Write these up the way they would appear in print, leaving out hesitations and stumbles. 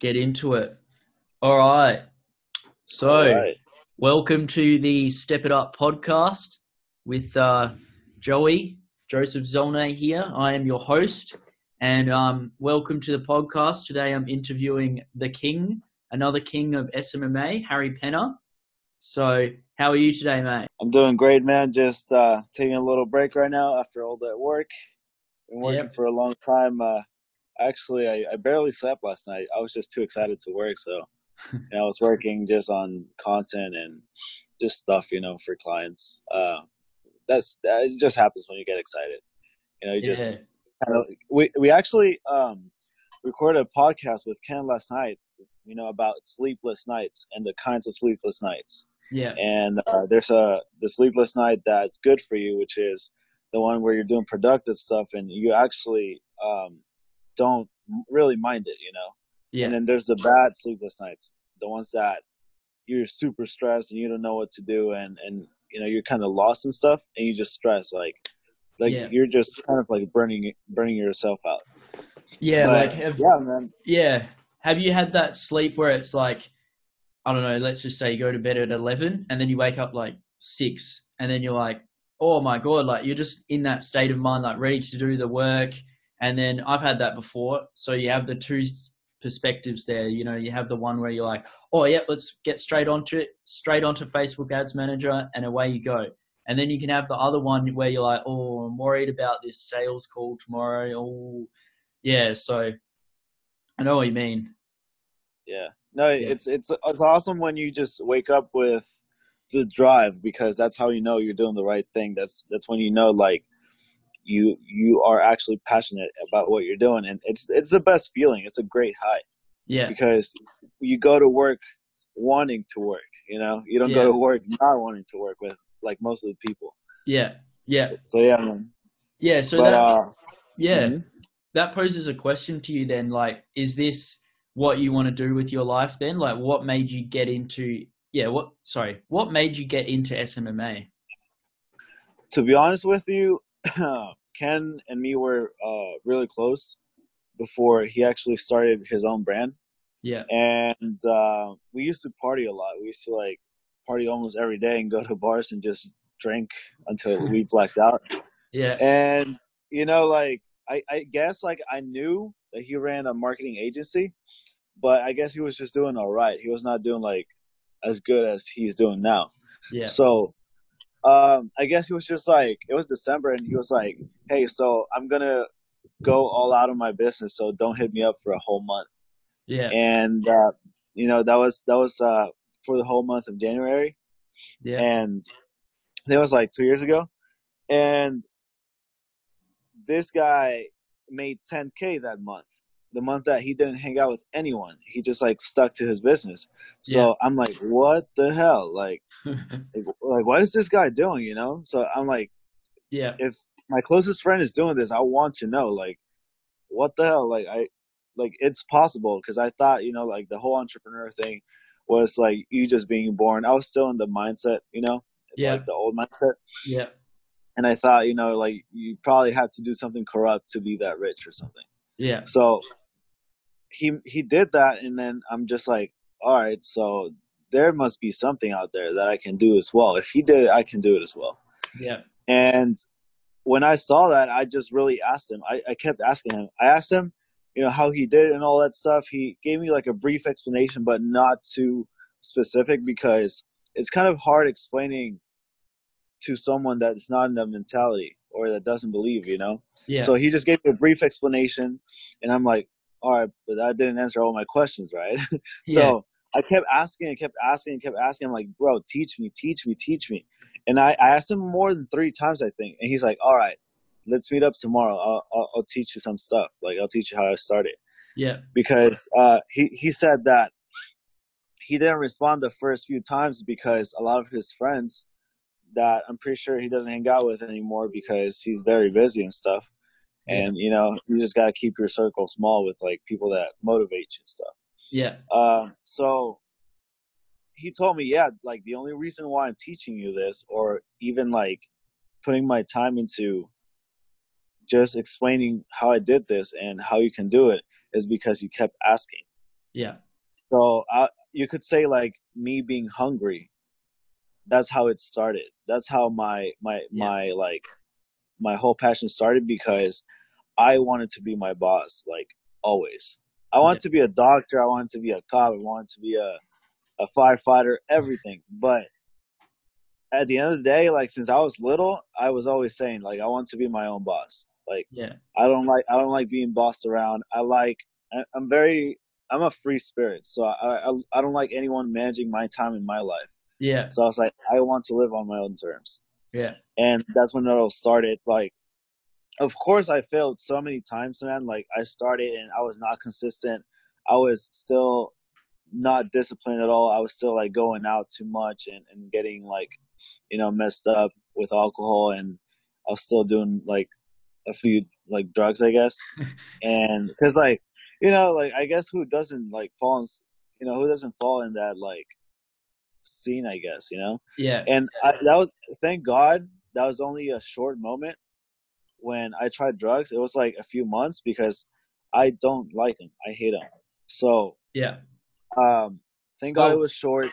get into it. All right. So welcome to the Step It Up podcast with Joey Joseph Zolnay here. I am your host, and welcome to the podcast. Today I'm interviewing the king, another king of SMMA, Harry Penner. So how are you today, mate? I'm doing great, man. Just taking a little break right now after all that work. Been working for a long time. Actually, I barely slept last night. I was just too excited to work, so I was working just on content and just stuff, for clients. That just happens when you get excited. Just we actually recorded a podcast with Ken last night, about sleepless nights and the kinds of sleepless nights. Yeah. And there's the sleepless night that's good for you, which is the one where you're doing productive stuff and you actually don't really mind it, Yeah. And then there's the bad sleepless nights, the ones that you're super stressed and you don't know what to do, and you're kind of lost and stuff, and you just stress you're just kind of like burning yourself out. Yeah, but, man. Yeah. Have you had that sleep where it's like, I don't know, let's just say you go to bed at 11 and then you wake up like 6, and then you're like, oh my God, like you're just in that state of mind, like ready to do the work. And then I've had that before. So you have the two perspectives there. You have the one where you're like, oh yeah, let's get straight onto Facebook Ads Manager, and away you go. And then you can have the other one where you're like, oh, I'm worried about this sales call tomorrow. Oh yeah. So I know what you mean. Yeah. No, it's awesome when you just wake up with the drive, because that's how you know you're doing the right thing. That's when you know like you are actually passionate about what you're doing, and it's the best feeling. It's a great high. Yeah. Because you go to work wanting to work, You don't go to work not wanting to work with like most of the people. Yeah. Yeah. So yeah, man. Yeah, so that poses a question to you then, like, is this what you want to do with your life then? Like, what made you get into SMMA? To be honest with you, Ken and me were really close before he actually started his own brand. Yeah. And we used to party a lot. We used to like party almost every day and go to bars and just drink until we blacked out. Yeah. And I guess like I knew that he ran a marketing agency, but I guess he was just doing all right. He was not doing like as good as he's doing now. Yeah. So I guess he was just like, it was December and he was like, hey, so I'm going to go all out on my business, so don't hit me up for a whole month. Yeah. And that was for the whole month of January. Yeah. And that was like 2 years ago. And this guy made 10K that month, the month that he didn't hang out with anyone. He just like stuck to his business. So I'm like, what the hell? Like, like what is this guy doing? So I'm like, yeah, if my closest friend is doing this, I want to know, like, what the hell? Like, it's possible. Cause I thought, like the whole entrepreneur thing was like you just being born. I was still in the mindset, like the old mindset. Yeah. And I thought, like you probably have to do something corrupt to be that rich or something. Yeah. So he did that. And then I'm just like, all right, so there must be something out there that I can do as well. If he did it, I can do it as well. Yeah. And when I saw that, I just really asked him. I kept asking him. I asked him, how he did it and all that stuff. He gave me like a brief explanation, but not too specific, because it's kind of hard explaining to someone that's not in that mentality or that doesn't believe, Yeah. So he just gave me a brief explanation, and I'm like, all right, but that didn't answer all my questions, right? So I kept asking and kept asking and kept asking. I'm like, bro, teach me. And I asked him more than 3 times, I think. And he's like, all right, let's meet up tomorrow. I'll teach you some stuff. Like, I'll teach you how I started. Yeah. Because he said that he didn't respond the first few times because a lot of his friends that I'm pretty sure he doesn't hang out with anymore because he's very busy and stuff. And, you just got to keep your circle small with like people that motivate you and stuff. Yeah. So he told me, like the only reason why I'm teaching you this, or even like putting my time into just explaining how I did this and how you can do it, is because you kept asking. Yeah. So you could say like me being hungry. That's how it started. That's how my whole passion started, because I wanted to be my boss, like always. I wanted to be a doctor. I wanted to be a cop. I wanted to be a firefighter, everything. But at the end of the day, like since I was little, I was always saying like I want to be my own boss. Like I don't like being bossed around. I'm a free spirit, so I don't like anyone managing my time in my life. Yeah. So I was like, I want to live on my own terms. Yeah. And that's when it all started. Like, of course, I failed so many times, man. Like, I started and I was not consistent. I was still not disciplined at all. I was still like going out too much and getting like, you know, messed up with alcohol, and I was still doing like a few like drugs, I guess. And because like, you know, like I guess who doesn't fall in that like scene, I guess, you know? Yeah. And thank God, that was only a short moment when I tried drugs. It was like a few months, because I don't like them. I hate them. So yeah. Thank God it was short.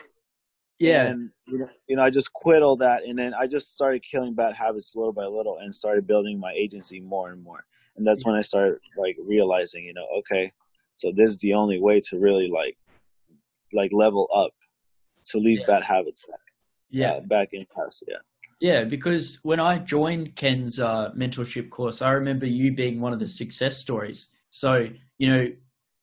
Yeah. And you know, I just quit all that, and then I just started killing bad habits little by little, and started building my agency more and more. And that's when I started like realizing, you know, okay, so this is the only way to really like level up, to leave bad habits back in class. Yeah. Yeah. Because when I joined Ken's mentorship course, I remember you being one of the success stories. So, you know,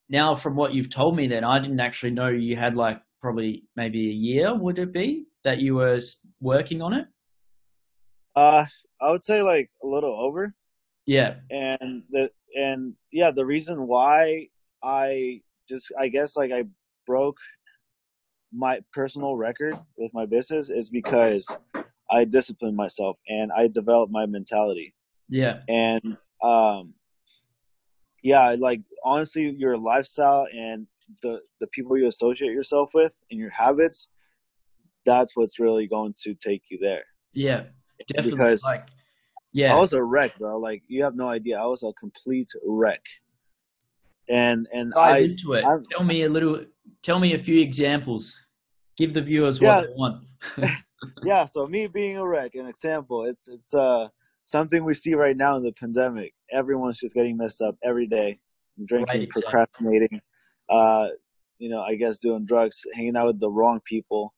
now from what you've told me, then I didn't actually know you had like probably maybe a year, would it be, that you were working on it? I would say like a little over. Yeah. And the reason why I guess I broke my personal record with my business is because I disciplined myself and I developed my mentality. Yeah. And like honestly, your lifestyle and the people you associate yourself with and your habits, that's what's really going to take you there. Yeah. Definitely. Because yeah. I was a wreck, bro. Like, you have no idea. I was a complete wreck. And dive into it. Tell me a few examples. Give the viewers what they want. Yeah. So me being a wreck, an example. It's something we see right now in the pandemic. Everyone's just getting messed up every day, drinking, procrastinating. You know, I guess doing drugs, hanging out with the wrong people,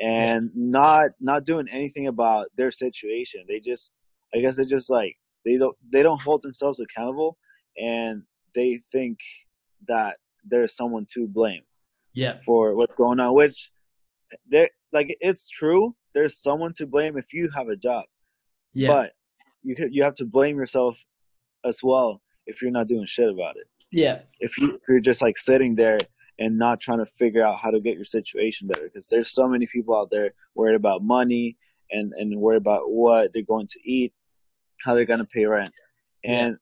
and not doing anything about their situation. They don't hold themselves accountable, and they think that there's someone to blame for what's going on, which they're like, it's true. There's someone to blame if you have a job, but you have to blame yourself as well if you're not doing shit about it. Yeah. If you're just like sitting there and not trying to figure out how to get your situation better, because there's so many people out there worried about money and worried about what they're going to eat, how they're going to pay rent. And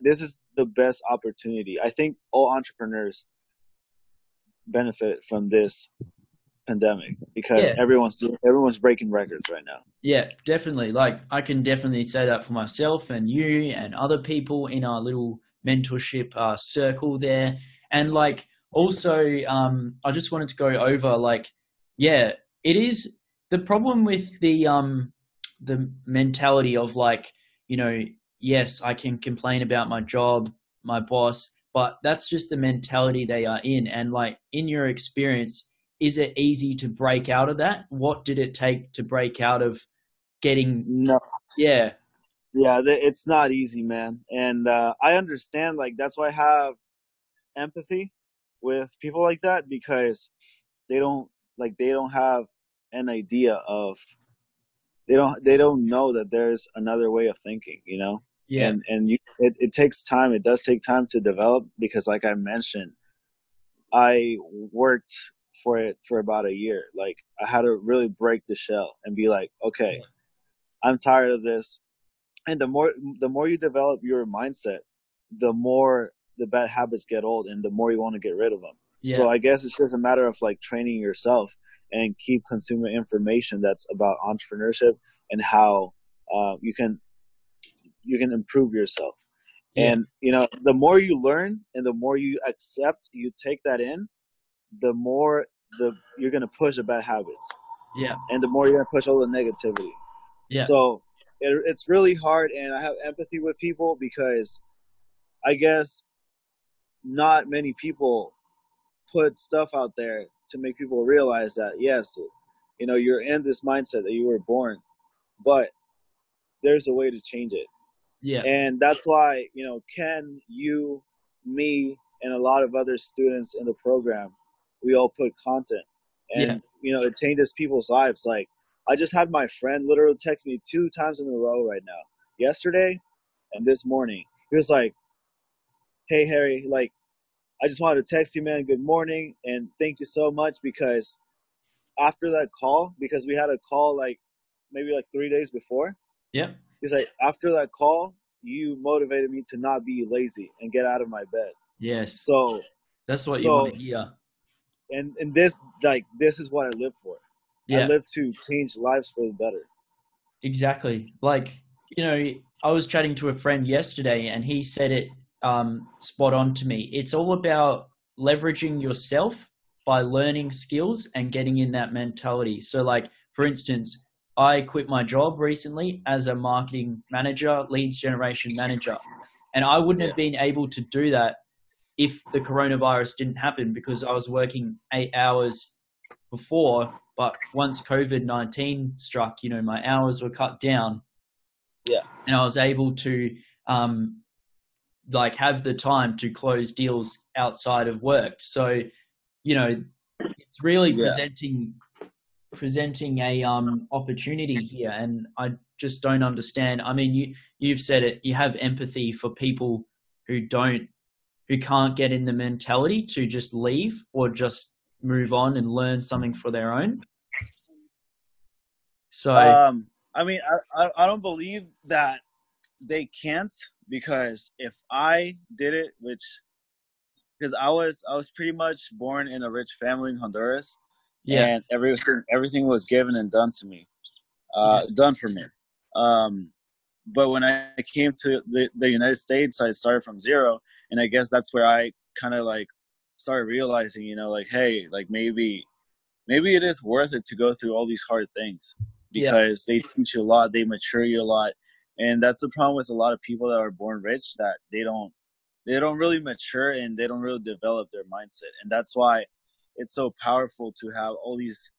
this is the best opportunity. I think all entrepreneurs benefit from this pandemic, because everyone's breaking records right now. Yeah, definitely. Like, I can definitely say that for myself and you and other people in our little mentorship circle there. And like, also, I just wanted to go over like, it is the problem with the mentality of like, you know, yes, I can complain about my job, my boss, but that's just the mentality they are in. And like, in your experience, is it easy to break out of that? What did it take to break out of getting? No. Yeah. Yeah. It's not easy, man. And I understand, like, that's why I have empathy with people like that, because they don't have an idea of, they don't know that there's another way of thinking, you know? Yeah. And it takes time. It does take time to develop, because like I mentioned, I worked for it for about a year. Like, I had to really break the shell and be like, okay, I'm tired of this. And the more you develop your mindset, the more the bad habits get old and the more you want to get rid of them. Yeah. So I guess it's just a matter of like training yourself and keep consuming information that's about entrepreneurship and how you can improve yourself. Yeah. And, you know, the more you learn and the more you accept, you take that in, the more you're going to push the bad habits. Yeah. And the more you're going to push all the negativity. Yeah. So it's really hard, and I have empathy with people because I guess not many people put stuff out there to make people realize that, yes, you know, you're in this mindset that you were born, but there's a way to change it. Yeah. And that's why, you know, Ken, you, me, and a lot of other students in the program, we all put content. And, you know, it changes people's lives. Like, I just had my friend literally text me 2 times in a row right now, yesterday and this morning. He was like, hey, Harry, like, I just wanted to text you, man. Good morning. And thank you so much, because after that call, because we had a call like maybe like 3 days before. Yeah. He's like, after that call, you motivated me to not be lazy and get out of my bed. Yes. So that's what you want to hear. And this is what I live for. Yeah. I live to change lives for the better. Exactly. Like, you know, I was chatting to a friend yesterday and he said it spot on to me. It's all about leveraging yourself by learning skills and getting in that mentality. So like, for instance, I quit my job recently as a marketing manager, leads generation manager. And I wouldn't have been able to do that if the coronavirus didn't happen, because I was working 8 hours before, but once COVID-19 struck, you know, my hours were cut down. Yeah. And I was able to, have the time to close deals outside of work. So, you know, it's really presenting a opportunity here, and I just don't understand. I mean, you've said it, you have empathy for people who can't get in the mentality to just leave or just move on and learn something for their own. So I mean, I don't believe that they can't, because if I did it, because I was pretty much born in a rich family in Honduras. Yeah. And everything was given and done to me, done for me. But when I came to the United States, I started from zero. And I guess that's where I kind of like started realizing, you know, like, hey, like maybe it is worth it to go through all these hard things, because they teach you a lot, they mature you a lot. And that's the problem with a lot of people that are born rich, that they don't really mature and they don't really develop their mindset. And that's why it's so powerful to have all these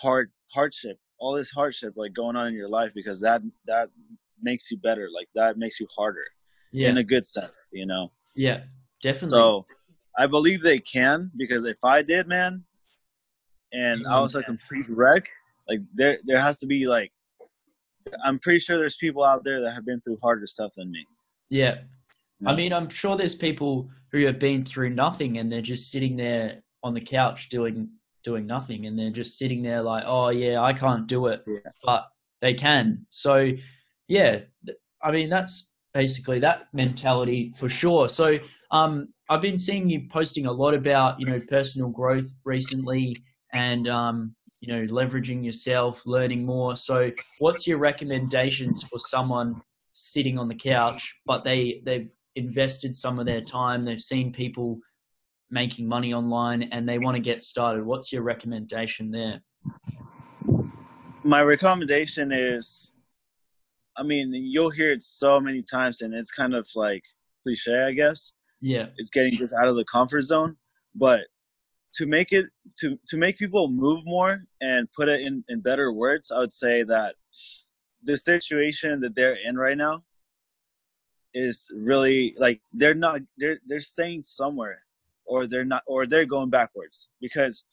hardship like going on in your life, because that makes you better. Like that makes you harder in a good sense, you know? Yeah, definitely. So I believe they can, because if I did, man, and I was a complete wreck, like there has to be like, I'm pretty sure there's people out there that have been through harder stuff than me. Yeah. I mean, I'm sure there's people who have been through nothing and they're just sitting there on the couch doing nothing, and they're just sitting there like, oh yeah, I can't do it, but they can. So yeah, I mean, that's basically that mentality for sure. So I've been seeing you posting a lot about, you know, personal growth recently and you know, leveraging yourself, learning more. So what's your recommendations for someone sitting on the couch, but they've invested some of their time, they've seen people making money online and they want to get started? What's your recommendation there? My recommendation is, I mean, you'll hear it so many times and it's kind of like cliche, I guess. Yeah. It's getting just out of the comfort zone, but to make it, to make people move more and put it in better words, I would say that the situation that they're in right now is really like, they're staying somewhere. Or they're not, or they're going backwards, because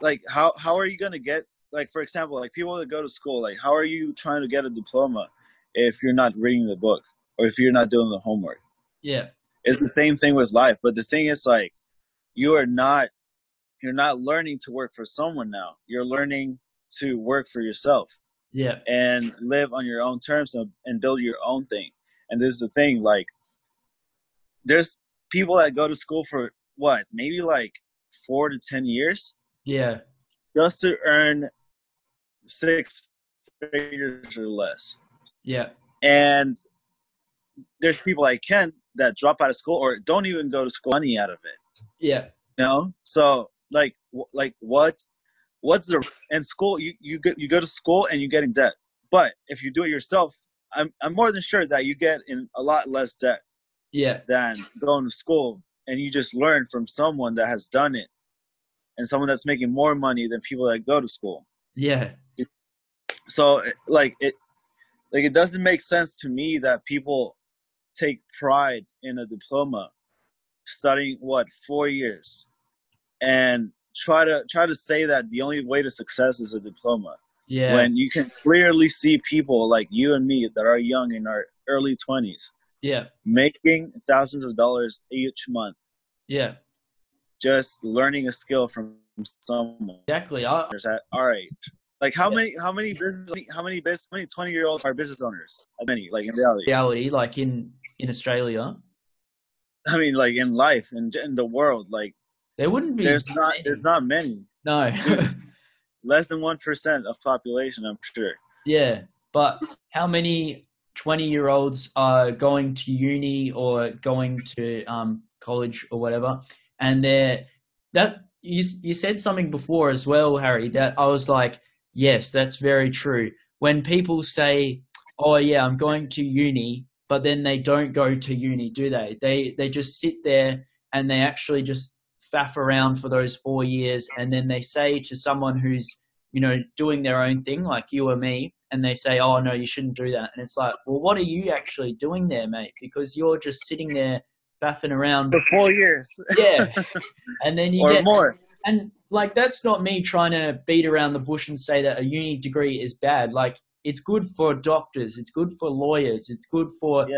like, how are you going to get, like, for example, like people that go to school, like how are you trying to get a diploma if you're not reading the book or if you're not doing the homework? Yeah. It's the same thing with life. But the thing is, like, you're not learning to work for someone now. You're learning to work for yourself. Yeah. And live on your own terms and build your own thing. And this is the thing, like there's people that go to school for what, maybe like 4 to 10 years, just to earn 6 figures or less. Yeah. And there's people like Ken that drop out of school or don't even go to school, money out of it. Yeah. know? So like what's the, and school, you go to school and you get in debt, but if you do it yourself, I'm more than sure that you get in a lot less debt than going to school. And you just learn from someone that has done it and someone that's making more money than people that go to school. Yeah. So it doesn't make sense to me that people take pride in a diploma, studying 4 years, and try to say that the only way to success is a diploma. Yeah. When you can clearly see people like you and me that are young in our early 20s. Yeah. Making thousands of dollars each month. Yeah. Just learning a skill from someone. Exactly. All right. Like how many 20-year-olds are business owners? How many? Like in reality. Like in Australia. I mean, like in life and in the world, like there wouldn't be. There's not many. No. Less than 1% of population, I'm sure. Yeah, but how many 20-year-olds are going to uni or going to college or whatever? And you said something before as well, Harry, that I was like, yes, that's very true. When people say, oh yeah, I'm going to uni, but then they don't go to uni, do they? They just sit there and they actually just faff around for those 4 years. And then they say to someone who's, you know, doing their own thing like you or me, and they say, oh no, you shouldn't do that. And it's like, well, what are you actually doing there, mate? Because you're just sitting there faffing around for 4 years. Yeah. And then you get more. And like, that's not me trying to beat around the bush and say that a uni degree is bad. Like, it's good for doctors, it's good for lawyers, it's good for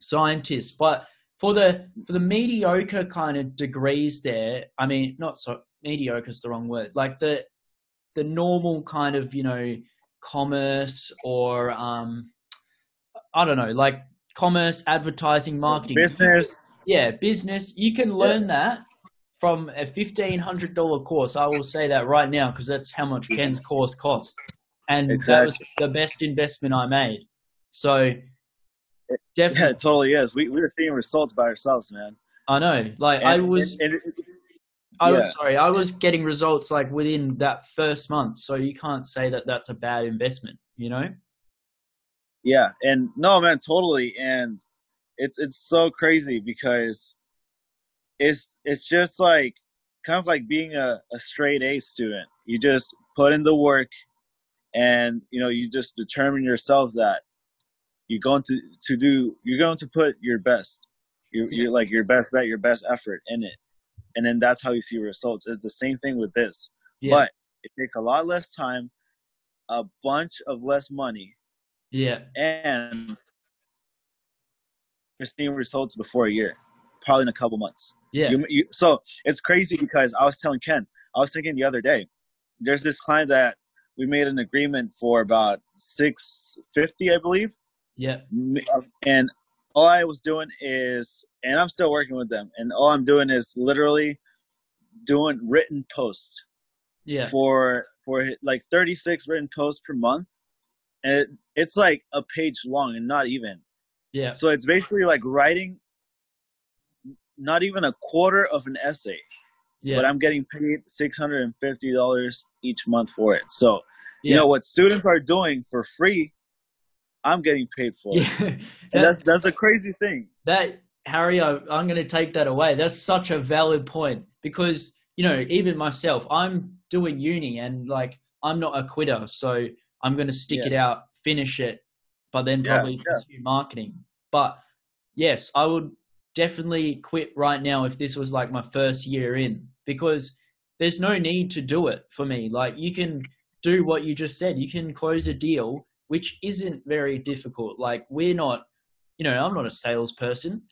scientists, but For the mediocre kind of degrees there, I mean, not so mediocre is the wrong word. Like the normal kind of, you know, commerce or I don't know, like commerce, advertising, marketing, business. Yeah, business. You can learn that from a $1,500 course. I will say that right now because that's how much Ken's course cost, and that was the best investment I made. So. Definitely. Yeah, it totally is. We were seeing results by ourselves, man. I know. Like, I was getting results like within that first month. So you can't say that that's a bad investment, you know? Yeah. And no, man, totally. And it's so crazy because it's just like kind of like being a straight A student. You just put in the work and, you know, you just determine yourself that you're going to put your best. You're like your best bet, your best effort in it. And then that's how you see results. It's the same thing with this. Yeah. But it takes a lot less time, a bunch of less money. Yeah. And you're seeing results before a year, probably in a couple months. Yeah. So it's crazy because I was telling Ken, I was thinking the other day, there's this client that we made an agreement for about $650, I believe. Yeah. And all I was doing is, and I'm still working with them, and all I'm doing is literally doing written posts for like 36 written posts per month. And it's like a page long and not even. Yeah. So it's basically like writing not even a quarter of an essay. Yeah. But I'm getting paid $650 each month for it. So, you know, what students are doing for free, I'm getting paid for it. Yeah. And that's a crazy thing. That, Harry, I'm going to take that away. That's such a valid point because, you know, even myself, I'm doing uni and like I'm not a quitter. So I'm going to stick it out, finish it, but then probably pursue marketing. But yes, I would definitely quit right now if this was like my first year in because there's no need to do it for me. Like you can do what you just said. You can close a deal, which isn't very difficult. Like we're not, you know, I'm not a salesperson.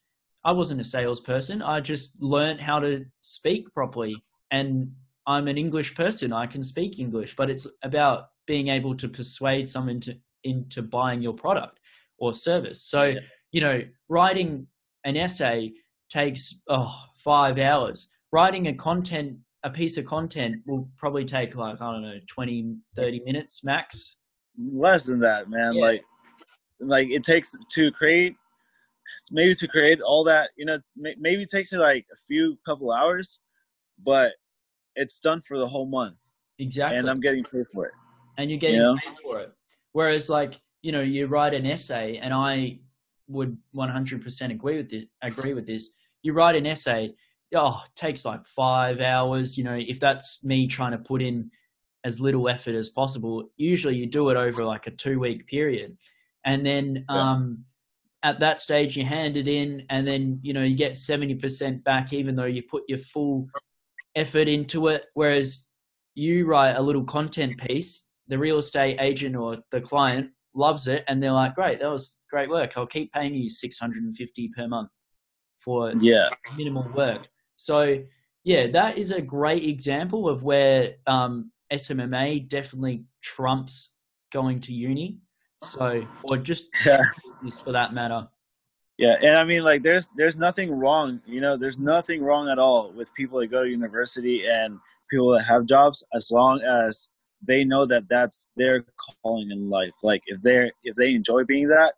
I wasn't a salesperson. I just learned how to speak properly and I'm an English person. I can speak English, but it's about being able to persuade someone into buying your product or service. So, you know, writing an essay takes 5 hours. Writing a piece of content will probably take like, I don't know, 20, 30 minutes max. Less than that, man. Like it takes to create maybe to create all that, you know, maybe it takes you like a couple hours, but it's done for the whole month. Exactly. And I'm getting paid for it. And you're getting paid for it. Whereas like, you know, you write an essay, and I would 100% agree with this. You write an essay, it takes like 5 hours. You know, if that's me trying to put in as little effort as possible, usually you do it over like a 2-week period. And then at that stage you hand it in, and then, you know, you get 70% back, even though you put your full effort into it. Whereas you write a little content piece, the real estate agent or the client loves it, and they're like, great, that was great work. I'll keep paying you $650 per month for minimal work. So yeah, that is a great example of where SMMA definitely trumps going to uni. So, or just for that matter. Yeah. And I mean, like there's nothing wrong, you know, there's nothing wrong at all with people that go to university and people that have jobs, as long as they know that that's their calling in life. Like if they enjoy being that,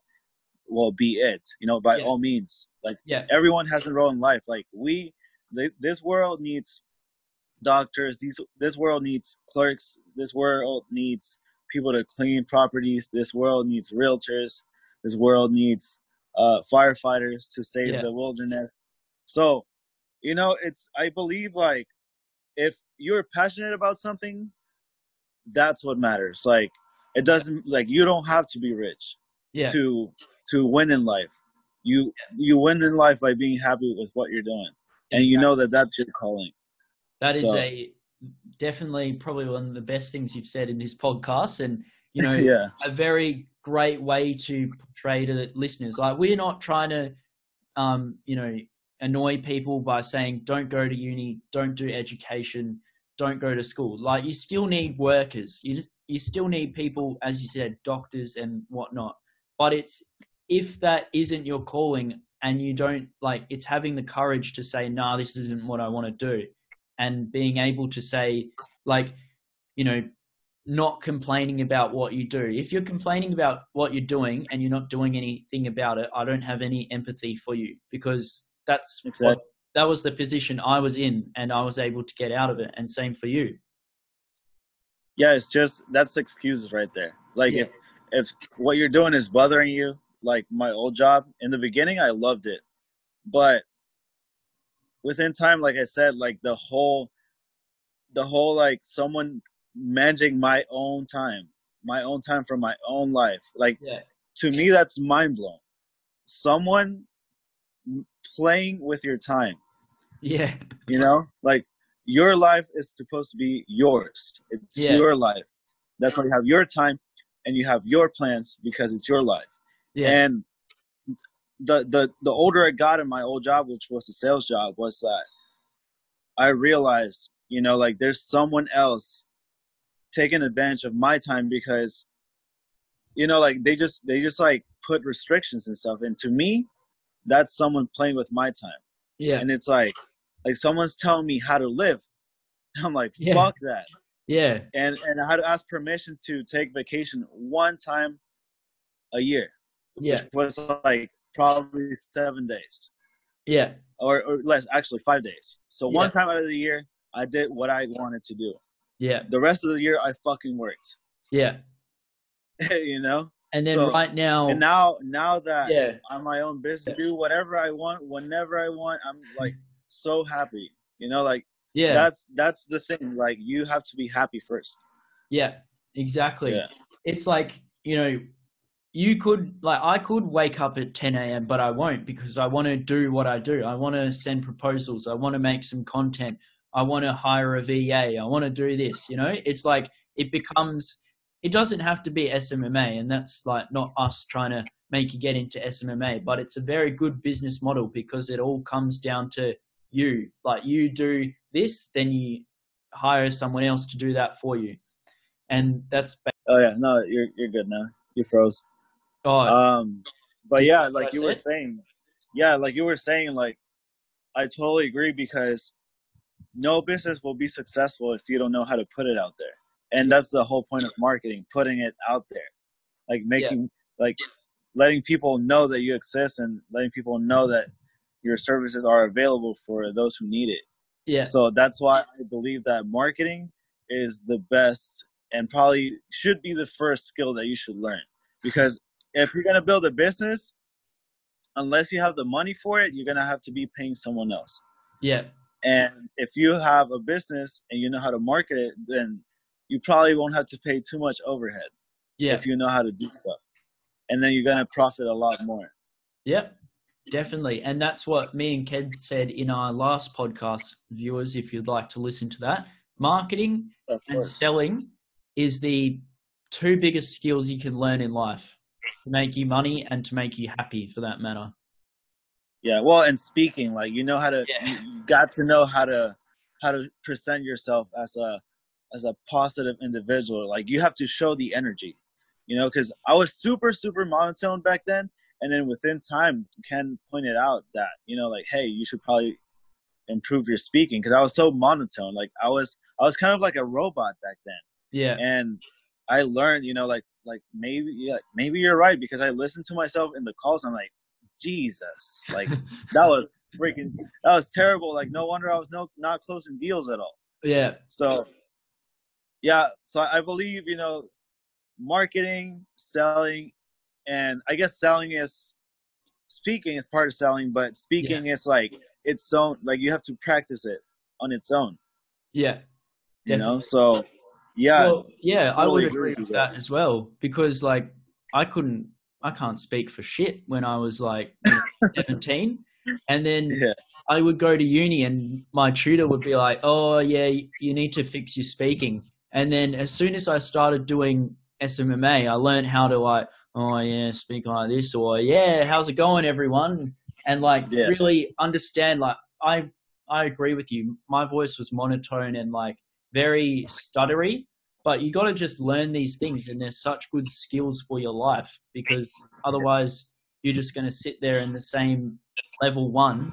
well, be it, you know, by all means. Like everyone has their own life. Like this world needs doctors. This world needs clerks. This world needs people to clean properties. This world needs realtors. This world needs firefighters to save the wilderness. So, you know, I believe like if you're passionate about something, that's what matters. Like it doesn't, like you don't have to be rich to win in life. You win in life by being happy with what you're doing. Exactly. And you know that that's your calling. That is definitely probably one of the best things you've said in this podcast, and you know a very great way to portray to the listeners. Like we're not trying to you know, annoy people by saying don't go to uni, don't do education, don't go to school. Like you still need workers, you still need people, as you said, doctors and whatnot. But it's, if that isn't your calling and you don't like, it's having the courage to say, nah, this isn't what I want to do. And being able to say, like, you know, not complaining about what you do. If you're complaining about what you're doing and you're not doing anything about it, I don't have any empathy for you, because that's that was the position I was in, and I was able to get out of it. And same for you. Yeah, it's just, that's excuses right there. Like if what you're doing is bothering you, like my old job in the beginning, I loved it, but within time, like I said, like the whole like someone managing my own time for my own life. Like to me, that's mind blowing. Someone playing with your time. Yeah. You know, like your life is supposed to be yours. It's your life. That's why you have your time and you have your plans, because it's your life. Yeah. And the older I got in my old job, which was a sales job, was that I realized, you know, like there's someone else taking advantage of my time, because, you know, like they just like put restrictions and stuff. And to me, that's someone playing with my time. Yeah. And it's like someone's telling me how to live. I'm like, fuck that. Yeah. And I had to ask permission to take vacation one time a year, which was like probably 7 days, or less, actually 5 days. So one time out of the year, I did what I wanted to do. Yeah. The rest of the year, I fucking worked. Yeah. You know. And then now that I'm my own business, do whatever I want, whenever I want. I'm like so happy. You know, like that's the thing. Like you have to be happy first. Yeah. Exactly. Yeah. It's like, you know, I could wake up at 10 a.m., but I won't, because I want to do what I do. I want to send proposals. I want to make some content. I want to hire a VA. I want to do this, you know. It's like it doesn't have to be SMMA, and that's like not us trying to make you get into SMMA, but it's a very good business model, because it all comes down to you. Like you do this, then you hire someone else to do that for you. And that's No, you're good now. You froze. But yeah, like you were saying, like I totally agree, because no business will be successful if you don't know how to put it out there. And that's the whole point of marketing, putting it out there, like making, like letting people know that you exist and letting people know that your services are available for those who need it. Yeah. So that's why I believe that marketing is the best and probably should be the first skill that you should learn. Because if you're going to build a business, unless you have the money for it, you're going to have to be paying someone else. Yeah. And if you have a business and you know how to market it, then you probably won't have to pay too much overhead. Yeah. If you know how to do stuff. And then you're going to profit a lot more. Yep, definitely. And that's what me and Ken said in our last podcast, viewers, if you'd like to listen to that. Marketing and selling is the two biggest skills you can learn in life to make you money and to make you happy, for that matter. Yeah, well, and speaking, like, you know how to, you got to know how to present yourself as a positive individual. Like, you have to show the energy, you know, because I was super, super monotone back then. And then within time, Ken pointed out that, you know, like, hey, you should probably improve your speaking, because I was so monotone. Like, I was kind of like a robot back then. Yeah. And I learned, you know, like maybe you're right, because I listened to myself in the calls. And I'm like, Jesus, like that was terrible. Like, no wonder I was not closing deals at all. Yeah. So I believe, you know, marketing, selling, and I guess speaking is part of selling, but speaking is like its own, like you have to practice it on its own. Yeah. You definitely. Know, so yeah. Well, yeah, totally I would agree with that as well, because like I can't speak for shit when I was like 17. And then I would go to uni and my tutor would be like, oh yeah, you need to fix your speaking. And then as soon as I started doing SMMA, I learned how to like, oh yeah, speak like this, or yeah, how's it going, everyone? And like really understand, like I agree with you. My voice was monotone and like very stuttery, but you got to just learn these things, and they're such good skills for your life, because otherwise you're just going to sit there in the same level one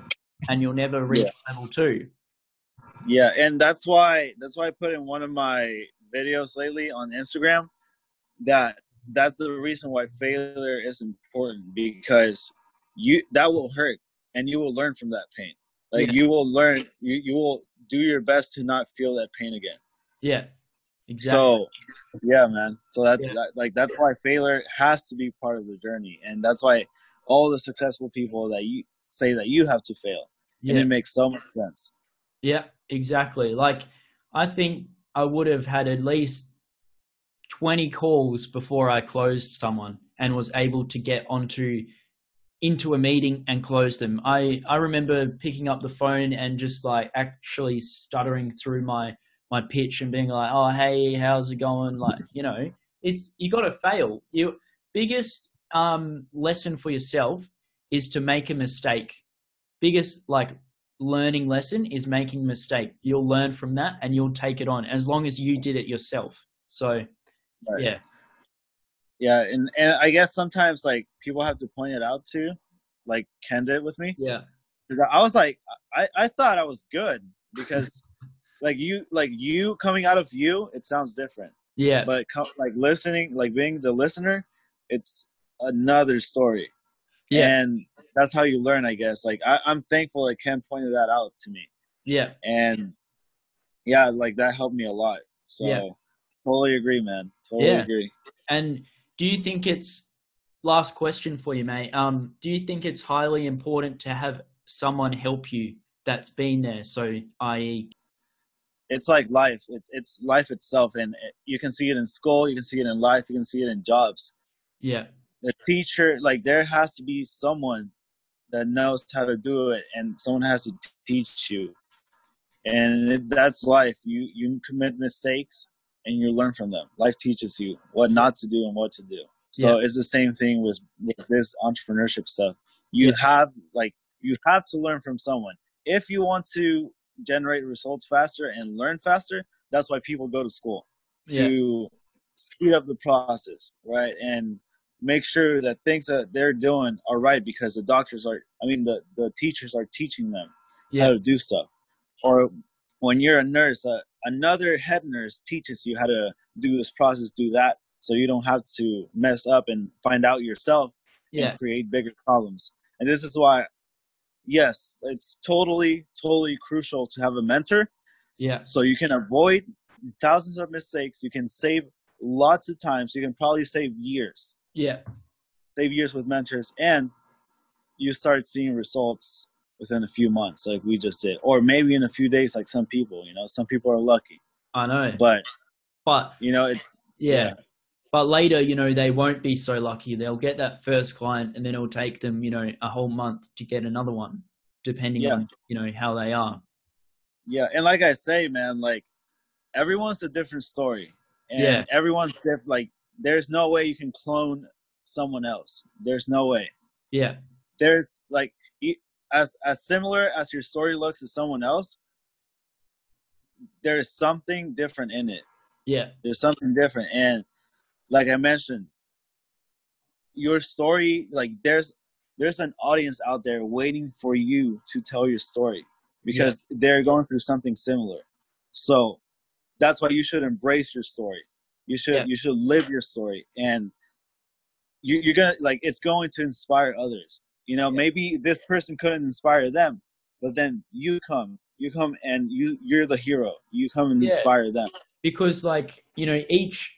and you'll never reach level two. Yeah, and that's why I put in one of my videos lately on Instagram that's the reason why failure is important, because that will hurt and you will learn from that pain. Like you will learn, you will do your best to not feel that pain again. Yeah, exactly. So yeah, man. So that's that's why failure has to be part of the journey, and that's why all the successful people that you say that you have to fail, and it makes so much sense. Yeah, exactly. Like I think I would have had at least 20 calls before I closed someone and was able to get into a meeting and close them. I remember picking up the phone and just like actually stuttering through my pitch and being like, oh, hey, how's it going? Like, you know, you got to fail. Your biggest lesson for yourself is to make a mistake. Biggest like learning lesson is making a mistake. You'll learn from that and you'll take it on, as long as you did it yourself. So right. Yeah. And I guess sometimes like people have to point it out too, like Ken did with me. Yeah. I was like, I thought I was good, because like you coming out of you, it sounds different. Yeah. But like listening, like being the listener, it's another story. Yeah. And that's how you learn, I guess. Like I'm thankful that Ken pointed that out to me. Yeah. And yeah, like that helped me a lot. So totally agree, man. Totally agree. And do you think it's last question for you, mate? Do you think it's highly important to have someone help you that's been there? So, i.e., it's like life. It's life itself, and you can see it in school, you can see it in life, you can see it in jobs. Yeah, the teacher, like there has to be someone that knows how to do it, and someone has to teach you. And that's life. You commit mistakes. And you learn from them. Life teaches you what not to do and what to do. So it's the same thing with this entrepreneurship stuff. You have to learn from someone. If you want to generate results faster and learn faster, that's why people go to school, to speed up the process, right? And make sure that things that they're doing are right, because the teachers are teaching them how to do stuff. Or when you're a nurse, another head nurse teaches you how to do this process, do that, so you don't have to mess up and find out yourself and create bigger problems. And this is why, yes, it's totally crucial to have a mentor. Yeah. So you can avoid thousands of mistakes. You can save lots of times. You can probably save years. Yeah. Save years with mentors, and you start seeing results within a few months, like we just did, or maybe in a few days, like some people. You know, some people are lucky. I know. But you know, it's But later, you know, they won't be so lucky. They'll get that first client, and then it'll take them, you know, a whole month to get another one, depending on, you know, how they are. Yeah, and like I say, man, like everyone's a different story, and everyone's different. Like, there's no way you can clone someone else. There's no way. Yeah. There's like, as similar as your story looks to someone else, there's something different in it. Yeah. There's something different. And like I mentioned, your story, like there's an audience out there waiting for you to tell your story because they're going through something similar. So that's why you should embrace your story. You should live your story, and you're gonna, like, it's going to inspire others. You know, maybe this person couldn't inspire them, but then you come and you're the hero. You come and inspire them. Because, like, you know, each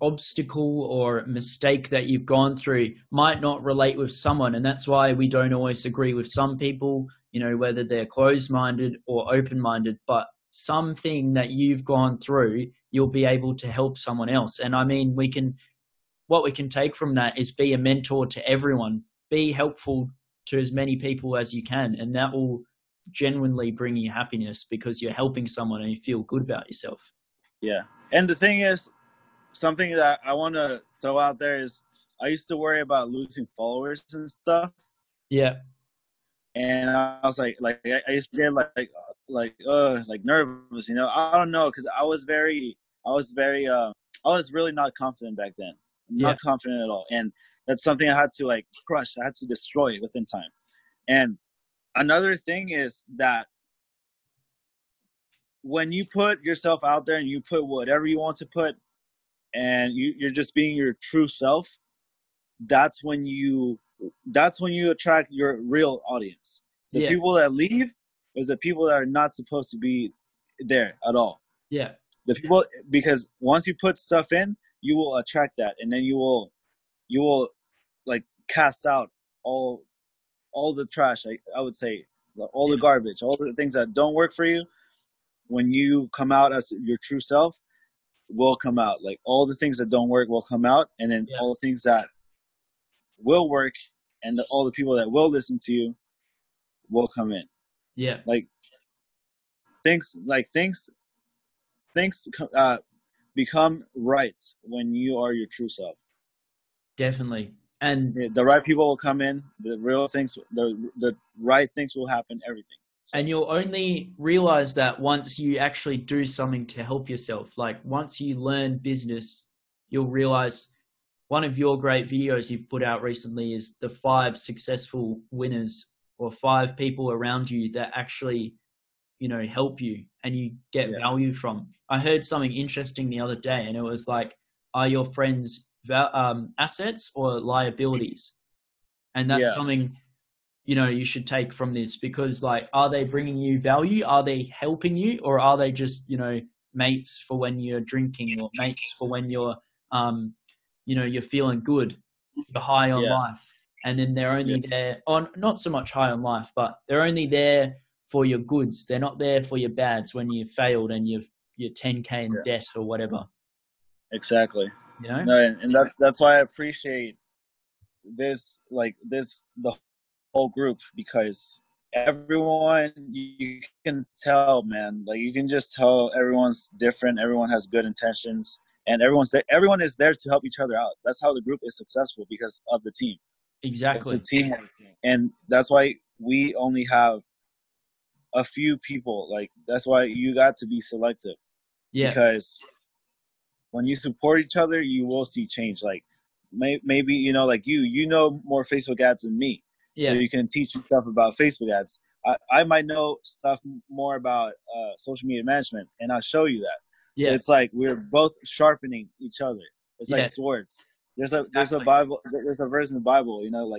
obstacle or mistake that you've gone through might not relate with someone, and that's why we don't always agree with some people, you know, whether they're closed-minded or open-minded, but something that you've gone through, you'll be able to help someone else. And I mean, what we can take from that is be a mentor to everyone, be helpful to as many people as you can, and that will genuinely bring you happiness because you're helping someone and you feel good about yourself. Yeah. And the thing is, something that I want to throw out there is I used to worry about losing followers and stuff. Yeah. And I was like I used to get like nervous, you know, I don't know. Cause I was really not confident back then. Not confident at all. And that's something I had to like crush. I had to destroy within time. And another thing is that when you put yourself out there and you put whatever you want to put, and you're just being your true self, that's when you attract your real audience. The people that leave is the people that are not supposed to be there at all. Yeah. The people, because once you put stuff in, you will attract that, and then you will like cast out all the trash. I would say all the garbage, all the things that don't work for you. When you come out as your true self, will come out. Like all the things that don't work will come out, and then all the things that will work, and all the people that will listen to you will come in. Yeah, like things become right when you are your true self. Definitely, and the right people will come in. The real things, the right things will happen. Everything. So. And you'll only realize that once you actually do something to help yourself. Like once you learn business, you'll realize one of your great videos you've put out recently is the 5 successful winners or 5 people around you that actually, you know, help you and you get value from. I heard something interesting the other day, and it was like, are your friends assets or liabilities? And that's something, you know, you should take from this, because like, are they bringing you value? Are they helping you? Or are they just, you know, mates for when you're drinking, or mates for when you're, you know, you're feeling good, you're high on life. And then they're only there on, not so much high on life, but they're only there for your goods. They're not there for your bads when you've failed and you're 10K in debt or whatever. Exactly. You know? No, and that's why I appreciate this, the whole group, because everyone, you can tell, man, like you can just tell everyone's different, everyone has good intentions, and everyone is there to help each other out. That's how the group is successful, because of the team. Exactly. It's a team. And that's why we only have a few people. Like that's why you got to be selective. Yeah. Because when you support each other, you will see change. Like maybe, you know, like you know more Facebook ads than me. Yeah. So you can teach me stuff about Facebook ads. I might know stuff more about social media management, and I'll show you that. Yeah. So it's like we're both sharpening each other. It's like swords. There's a verse in the Bible, you know,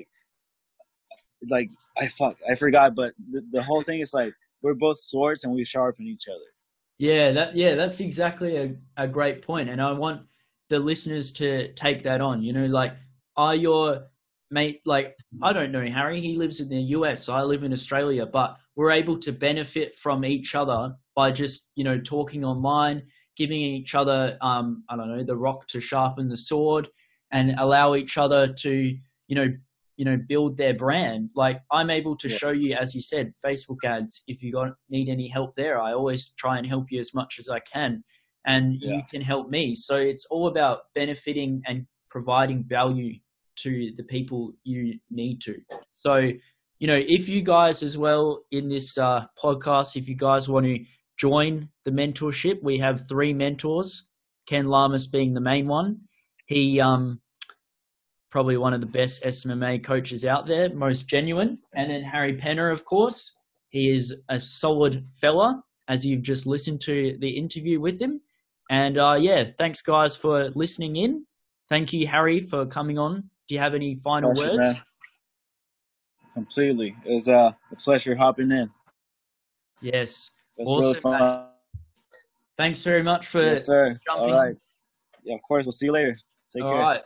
like I forgot, but the whole thing is like we're both swords and we sharpen each other. That's exactly a great point, and I want the listeners to take that on. You know, like, are your mate, like, I don't know, Harry, he lives in the US, I live in Australia, but we're able to benefit from each other by just, you know, talking online, giving each other, I don't know, the rock to sharpen the sword, and allow each other to, you know, build their brand. Like, I'm able to show you, as you said, Facebook ads. If you need any help there, I always try and help you as much as I can, and you can help me. So it's all about benefiting and providing value to the people you need to. So, you know, if you guys as well in this podcast, if you guys want to join the mentorship, we have 3 mentors, Ken Lamas being the main one. He, probably one of the best SMMA coaches out there, most genuine. And then Harry Penner, of course, he is a solid fella, as you've just listened to the interview with him. And thanks guys for listening in. Thank you, Harry, for coming on. Do you have any final words? Man. Completely. It was a pleasure hopping in. Yes. That's awesome. Really fun. Thanks very much for jumping. All right. Yeah, of course. We'll see you later. Take care. All right.